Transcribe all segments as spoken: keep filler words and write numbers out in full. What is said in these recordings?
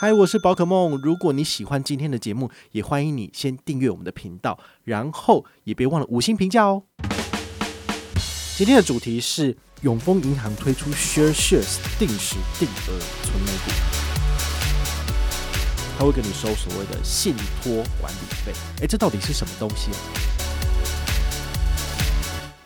嗨，我是宝可梦。如果你喜欢今天的节目，也欢迎你先订阅我们的频道，然后也别忘了五星评价哦。今天的主题是永丰银行推出 ShareShares 定时定额存美股，他会跟你收所谓的信托管理费。哎，这到底是什么东西啊？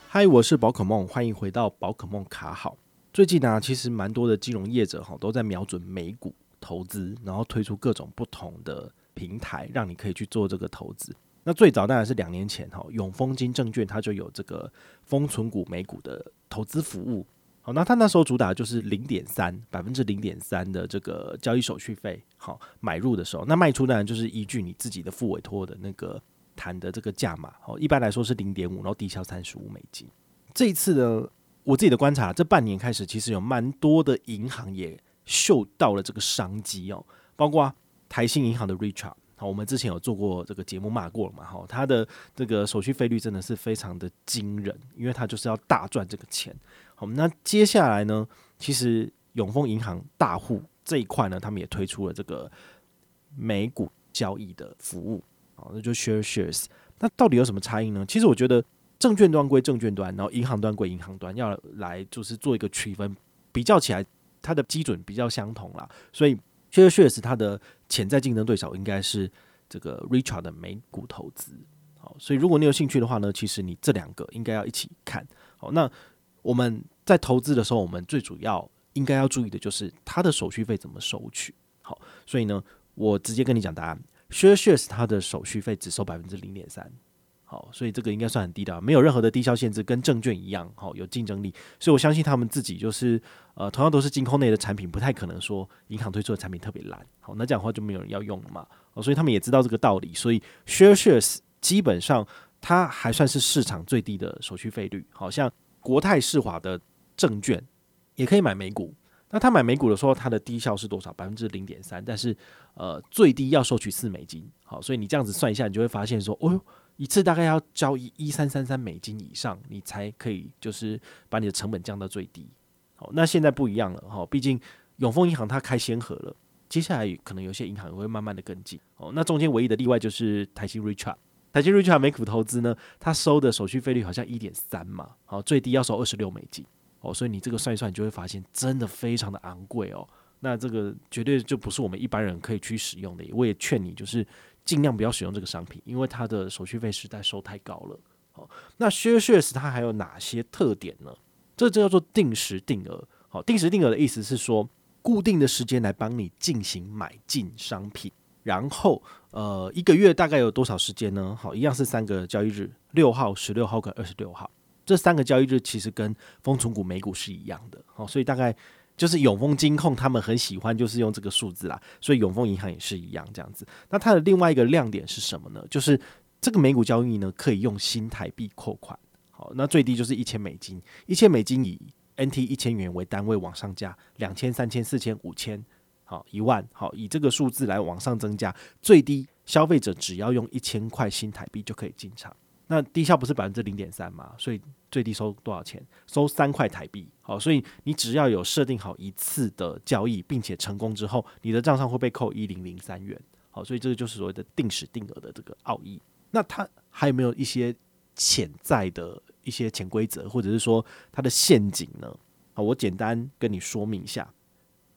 嗨，我是宝可梦，欢迎回到宝可梦卡好。最近啊，其实蛮多的金融业者都在瞄准美股投资，然后推出各种不同的平台，让你可以去做这个投资。那最早当然是两年前永丰金证券它就有这个丰存股美股的投资服务。好，那它那时候主打就是 百分之零点三 的这个交易手续费，好，买入的时候，那卖出当然就是依据你自己的副委托的那个谈的这个价码，一般来说是 零点五， 然后低消三十五美金。这一次呢，我自己的观察，这半年开始其实有蛮多的银行也嗅到了这个商机哦，包括台新银行的 Richart，我们之前有做过这个节目骂过了嘛，他的这个手续费率真的是非常的惊人，因为他就是要大赚这个钱。好，那接下来呢，其实永丰银行大户这一块呢，他们也推出了这个美股交易的服务，好，那就 ShareShares。 那到底有什么差异呢？其实我觉得证券端归证券端，然后银行端归银行端，要来就是做一个区分，比较起来它的基准比较相同啦，所以 ShareShares 它的潜在竞争对手应该是这个 Richart 的美股投资。好，所以如果你有兴趣的话呢，其实你这两个应该要一起看。好，那我们在投资的时候，我们最主要应该要注意的就是它的手续费怎么收取。好，所以呢，我直接跟你讲答案 ，ShareShares 它的手续费只收 百分之零点三。好，所以这个应该算很低的，没有任何的低消限制，跟证券一样，好，有竞争力。所以我相信他们自己就是呃，同样都是金控内的产品，不太可能说银行推出的产品特别烂。好，那这样的话就没有人要用了嘛。哦，所以他们也知道这个道理，所以 ShareShares 基本上它还算是市场最低的手续费率。好像国泰世华的证券也可以买美股，那他买美股的时候，它的低消是多少？ 百分之零点三， 但是呃最低要收取四美金。好，所以你这样子算一下，你就会发现说，哦哟，一次大概要交易一千三百三十三美金以上，你才可以就是把你的成本降到最低。好，那现在不一样了哈，毕竟永丰银行它开先河了，接下来可能有些银行也会慢慢的跟进。哦，那中间唯一的例外就是台新 Richart， 台新 Richart 美股投资呢，它收的手续费率好像 一点三 嘛，好，最低要收二十六美金。哦，所以你这个算一算，你就会发现真的非常的昂贵哦。那这个绝对就不是我们一般人可以去使用的。我也劝你就是尽量不要使用这个商品，因为它的手续费实在收太高了。好，那 ShareShares 它还有哪些特点呢？这就叫做定时定额。好，定时定额的意思是说，固定的时间来帮你进行买进商品，然后呃，一个月大概有多少时间呢？好，一样是三个交易日，六号、十六号跟二十六号，这三个交易日其实跟丰存股美股是一样的。好，所以大概就是永丰金控他们很喜欢就是用这个数字啦，所以永丰银行也是一样这样子。那它的另外一个亮点是什么呢？就是这个美股交易呢，可以用新台币扣款。好，那最低就是一千美金，一千美金以 N T 一千元为单位往上加，两千、三千、四千、五千，好，一万，好，以这个数字来往上增加，最低消费者只要用一千块新台币就可以进场。那低效不是 百分之零点三 嘛，所以最低收多少钱？收三块台币。好，所以你只要有设定好一次的交易并且成功之后，你的账上会被扣一千零三元。好，所以这个就是所谓的定时定额的这个奥义。那它还有没有一些潜在的一些潜规则，或者是说它的陷阱呢？好，我简单跟你说明一下。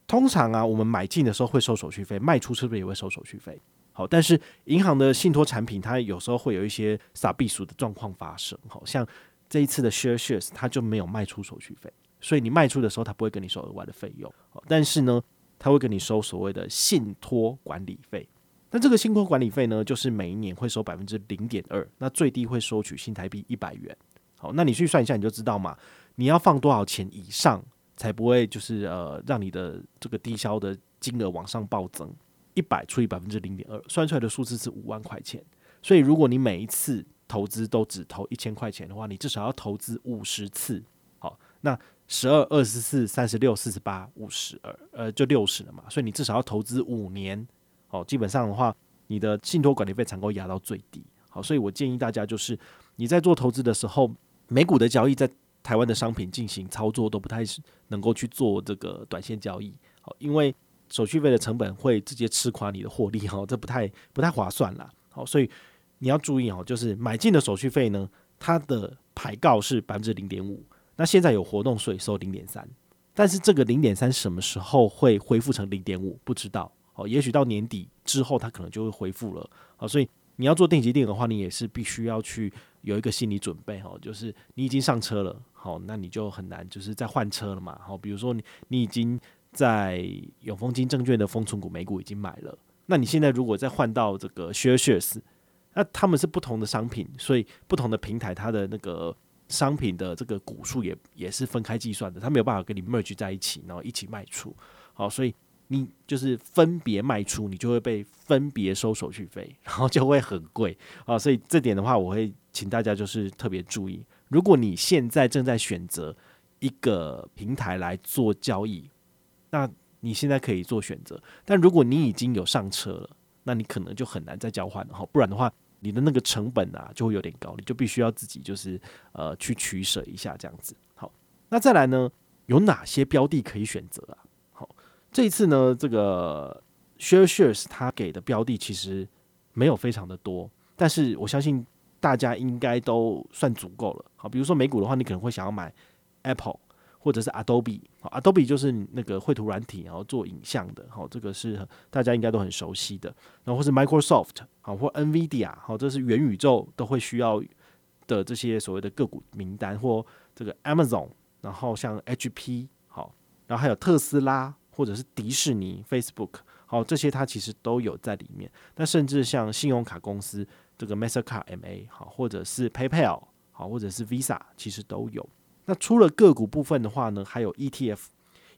通常啊，我们买进的时候会收手续费，卖出是不是也会收手续费？好，但是银行的信托产品它有时候会有一些撒避暑的状况发生。好，像这一次的 ShareShares 它就没有卖出手续费，所以你卖出的时候它不会跟你收额外的费用。好，但是呢，它会跟你收所谓的信托管理费。那这个信托管理费呢，就是每一年会收 百分之零点二， 那最低会收取新台币一百元。好，那你去算一下你就知道嘛，你要放多少钱以上才不会就是呃让你的这个低消的金额往上暴增。一百除以 百分之零点二， 算出来的数字是五万块钱。所以如果你每一次投资都只投一千块钱的话，你至少要投资五十次。好，那十二、二十四、三十六、四十八、五十二，呃，就六十了嘛，所以你至少要投资五年。好，基本上的话你的信托管理费才能够压到最低。好，所以我建议大家就是你在做投资的时候，美股的交易在台湾的商品进行操作都不太能够去做这个短线交易。好，因为手续费的成本会直接吃垮你的获利、哦、这不太不太划算啦、哦、所以你要注意、哦、就是买进的手续费呢，它的牌告是 百分之零点五， 那现在有活动税收 零点三， 但是这个 零点三 什么时候会恢复成 零点五 不知道、哦、也许到年底之后它可能就会恢复了、哦、所以你要做定期定额的话，你也是必须要去有一个心理准备、哦、就是你已经上车了、哦、那你就很难就是再换车了嘛、哦、比如说 你, 你已经在永丰金证券的封存股美股已经买了，那你现在如果再换到这个 ShareShares， 那他们是不同的商品，所以不同的平台它的那个商品的这个股数 也, 也是分开计算的，它没有办法跟你 merge 在一起然后一起卖出。好，所以你就是分别卖出，你就会被分别收手续费，然后就会很贵、啊、所以这点的话我会请大家就是特别注意，如果你现在正在选择一个平台来做交易，那你现在可以做选择，但如果你已经有上车了，那你可能就很难再交换了，不然的话你的那个成本啊就会有点高，你就必须要自己就是呃去取舍一下这样子。好，那再来呢，有哪些标的可以选择啊？好，这一次呢这个 ShareShares 它给的标的其实没有非常的多，但是我相信大家应该都算足够了。好，比如说美股的话，你可能会想要买 Apple或者是 Adobe， Adobe 就是那个绘图软体，然后做影像的，这个是大家应该都很熟悉的。然后或是 Microsoft 或 NVIDIA， 这是元宇宙都会需要的这些所谓的个股名单，或这个 Amazon， 然后像 H P， 然后还有特斯拉或者是迪士尼 Facebook， 这些它其实都有在里面。那甚至像信用卡公司这个 Mastercard M A， 或者是 PayPal 或者是 Visa 其实都有。那除了个股部分的话呢，还有 E T F。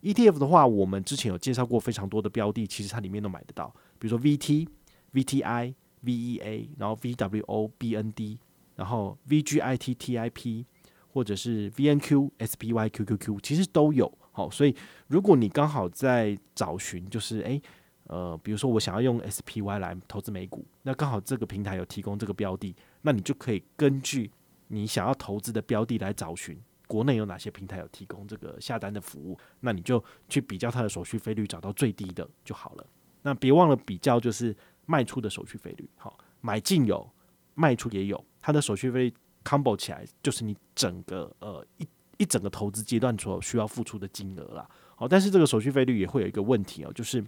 E T F 的话我们之前有介绍过非常多的标的，其实它里面都买得到，比如说 V T、 V T I、 V E A， 然后 V W O、 B N D， 然后 V G I T T I P 或者是 V N Q、 S P Y、 Q Q Q 其实都有。好，所以如果你刚好在找寻就是诶、呃、比如说我想要用 S P Y 来投资美股，那刚好这个平台有提供这个标的，那你就可以根据你想要投资的标的来找寻国内有哪些平台有提供这个下单的服务，那你就去比较它的手续费率，找到最低的就好了。那别忘了比较就是卖出的手续费率，好，买进有，卖出也有，它的手续费率 combo 起来就是你整个呃 一, 一整个投资阶段所需要付出的金额啦。好，但是这个手续费率也会有一个问题哦，就是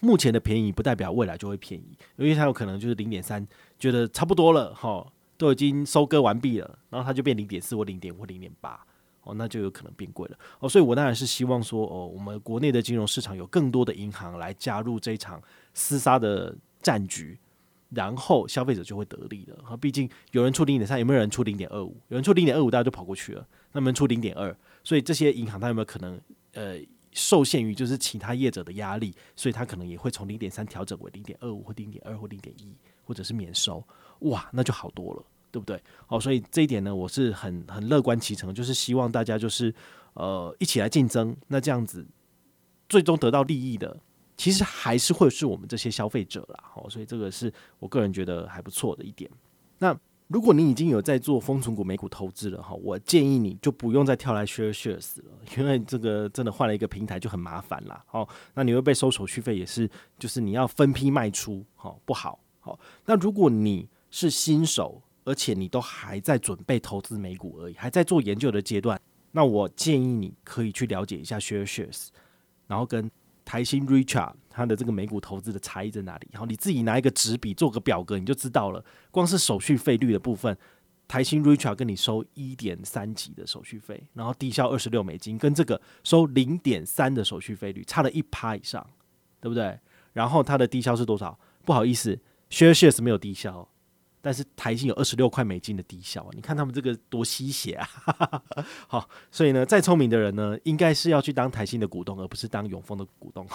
目前的便宜不代表未来就会便宜，因为它有可能就是 零点三 觉得差不多了，好，都已经收割完毕了，然后它就变 零点四 或 零点五 或 零点八，哦、那就有可能变贵了、哦、所以我当然是希望说、哦、我们国内的金融市场有更多的银行来加入这一场厮杀的战局，然后消费者就会得利了、哦、毕竟有人出 零点三， 有没有人出 零点二五， 有人出 零点二五 大家就跑过去了，那么出 零点二， 所以这些银行它有没有可能、呃、受限于就是其他业者的压力，所以它可能也会从 零点三 调整为 零点二五 或 零点二 或 零点一 或者是免收，哇，那就好多了，对不对？好，所以这一点呢，我是很很乐观其成，就是希望大家就是呃一起来竞争，那这样子最终得到利益的，其实还是会是我们这些消费者啦。好，所以这个是我个人觉得还不错的一点。那如果你已经有在做封存股美股投资了，我建议你就不用再跳来 ShareShares 了，因为这个真的换了一个平台就很麻烦啦。好，那你会被收手续费，也是就是你要分批卖出，好不好？好，那如果你是新手，而且你都还在准备投资美股而已，还在做研究的阶段，那我建议你可以去了解一下 ShareShares， 然后跟台新 Richart 他的这个美股投资的差异在哪里，然后你自己拿一个纸笔做个表格你就知道了。光是手续费率的部分，台新 Richart 跟你收 一点三 级的手续费，然后低消二十六美金，跟这个收 零点三 的手续费率差了 百分之一 以上，对不对？然后它的低消是多少？不好意思， ShareShares 没有低消，但是台新有二十六块美金的低消、啊、你看他们这个多吸血啊好，所以呢，再聪明的人呢，应该是要去当台新的股东，而不是当永丰的股东。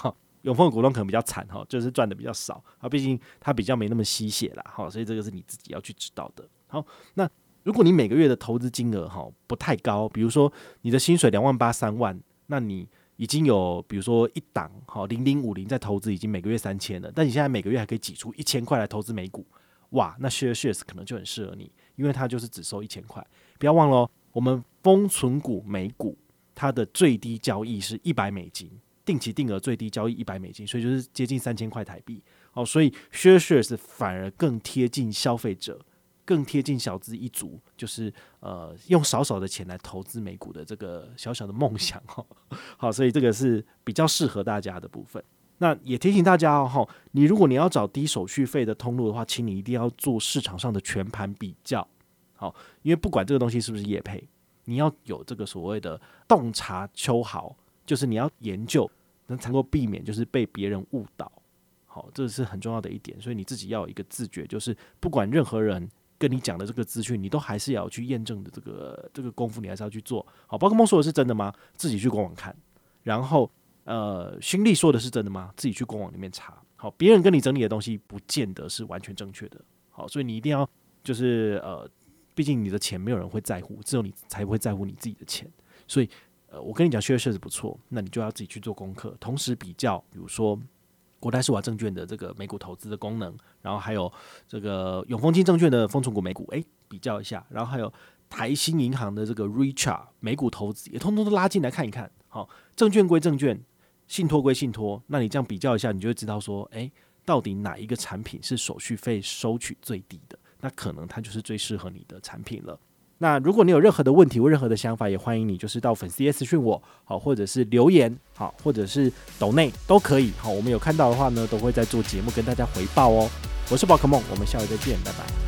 永丰的股东可能比较惨，就是赚的比较少，毕竟他比较没那么吸血啦，所以这个是你自己要去知道的。好，那如果你每个月的投资金额不太高，比如说你的薪水两万八三万，那你已经有比如说一档零零五零在投资，已经每个月三千了，但你现在每个月还可以挤出一千块来投资美股，哇，那 ShareShares 可能就很适合你，因为它就是只收一千块。不要忘了、哦、我们封存股美股它的最低交易是一百美金，定期定额最低交易一百美金，所以就是接近三千块台币、哦、所以 ShareShares 反而更贴近消费者，更贴近小资一族，就是呃用少少的钱来投资美股的这个小小的梦想、哦、好，所以这个是比较适合大家的部分。那也提醒大家哦，你如果你要找低手续费的通路的话，请你一定要做市场上的全盘比较，好，因为不管这个东西是不是业配，你要有这个所谓的洞察秋毫，就是你要研究，能才能够避免就是被别人误导，好，这是很重要的一点。所以你自己要有一个自觉，就是不管任何人跟你讲的这个资讯，你都还是要去验证的这个这个功夫，你还是要去做好。宝可梦说的是真的吗？自己去官网看，然后。呃，新力说的是真的吗？自己去官网里面查。好，别人跟你整理的东西不见得是完全正确的。好，所以你一定要就是呃，毕竟你的钱没有人会在乎，只有你才会在乎你自己的钱。所以呃，我跟你讲 ShareShares 不错，那你就要自己去做功课，同时比较，比如说国泰世华证券的这个美股投资的功能，然后还有这个永丰金证券的风存股美股，哎、欸，比较一下，然后还有台新银行的这个 Richart 美股投资，也通通都拉进来看一看。好，证券归证券。信托归信托，那你这样比较一下，你就会知道说，哎、欸，到底哪一个产品是手续费收取最低的？那可能它就是最适合你的产品了。那如果你有任何的问题或任何的想法，也欢迎你就是到粉丝页私讯我，好，或者是留言，好，或者是抖内都可以，好，我们有看到的话呢，都会在做节目跟大家回报哦。我是宝可梦，我们下回再见，拜拜。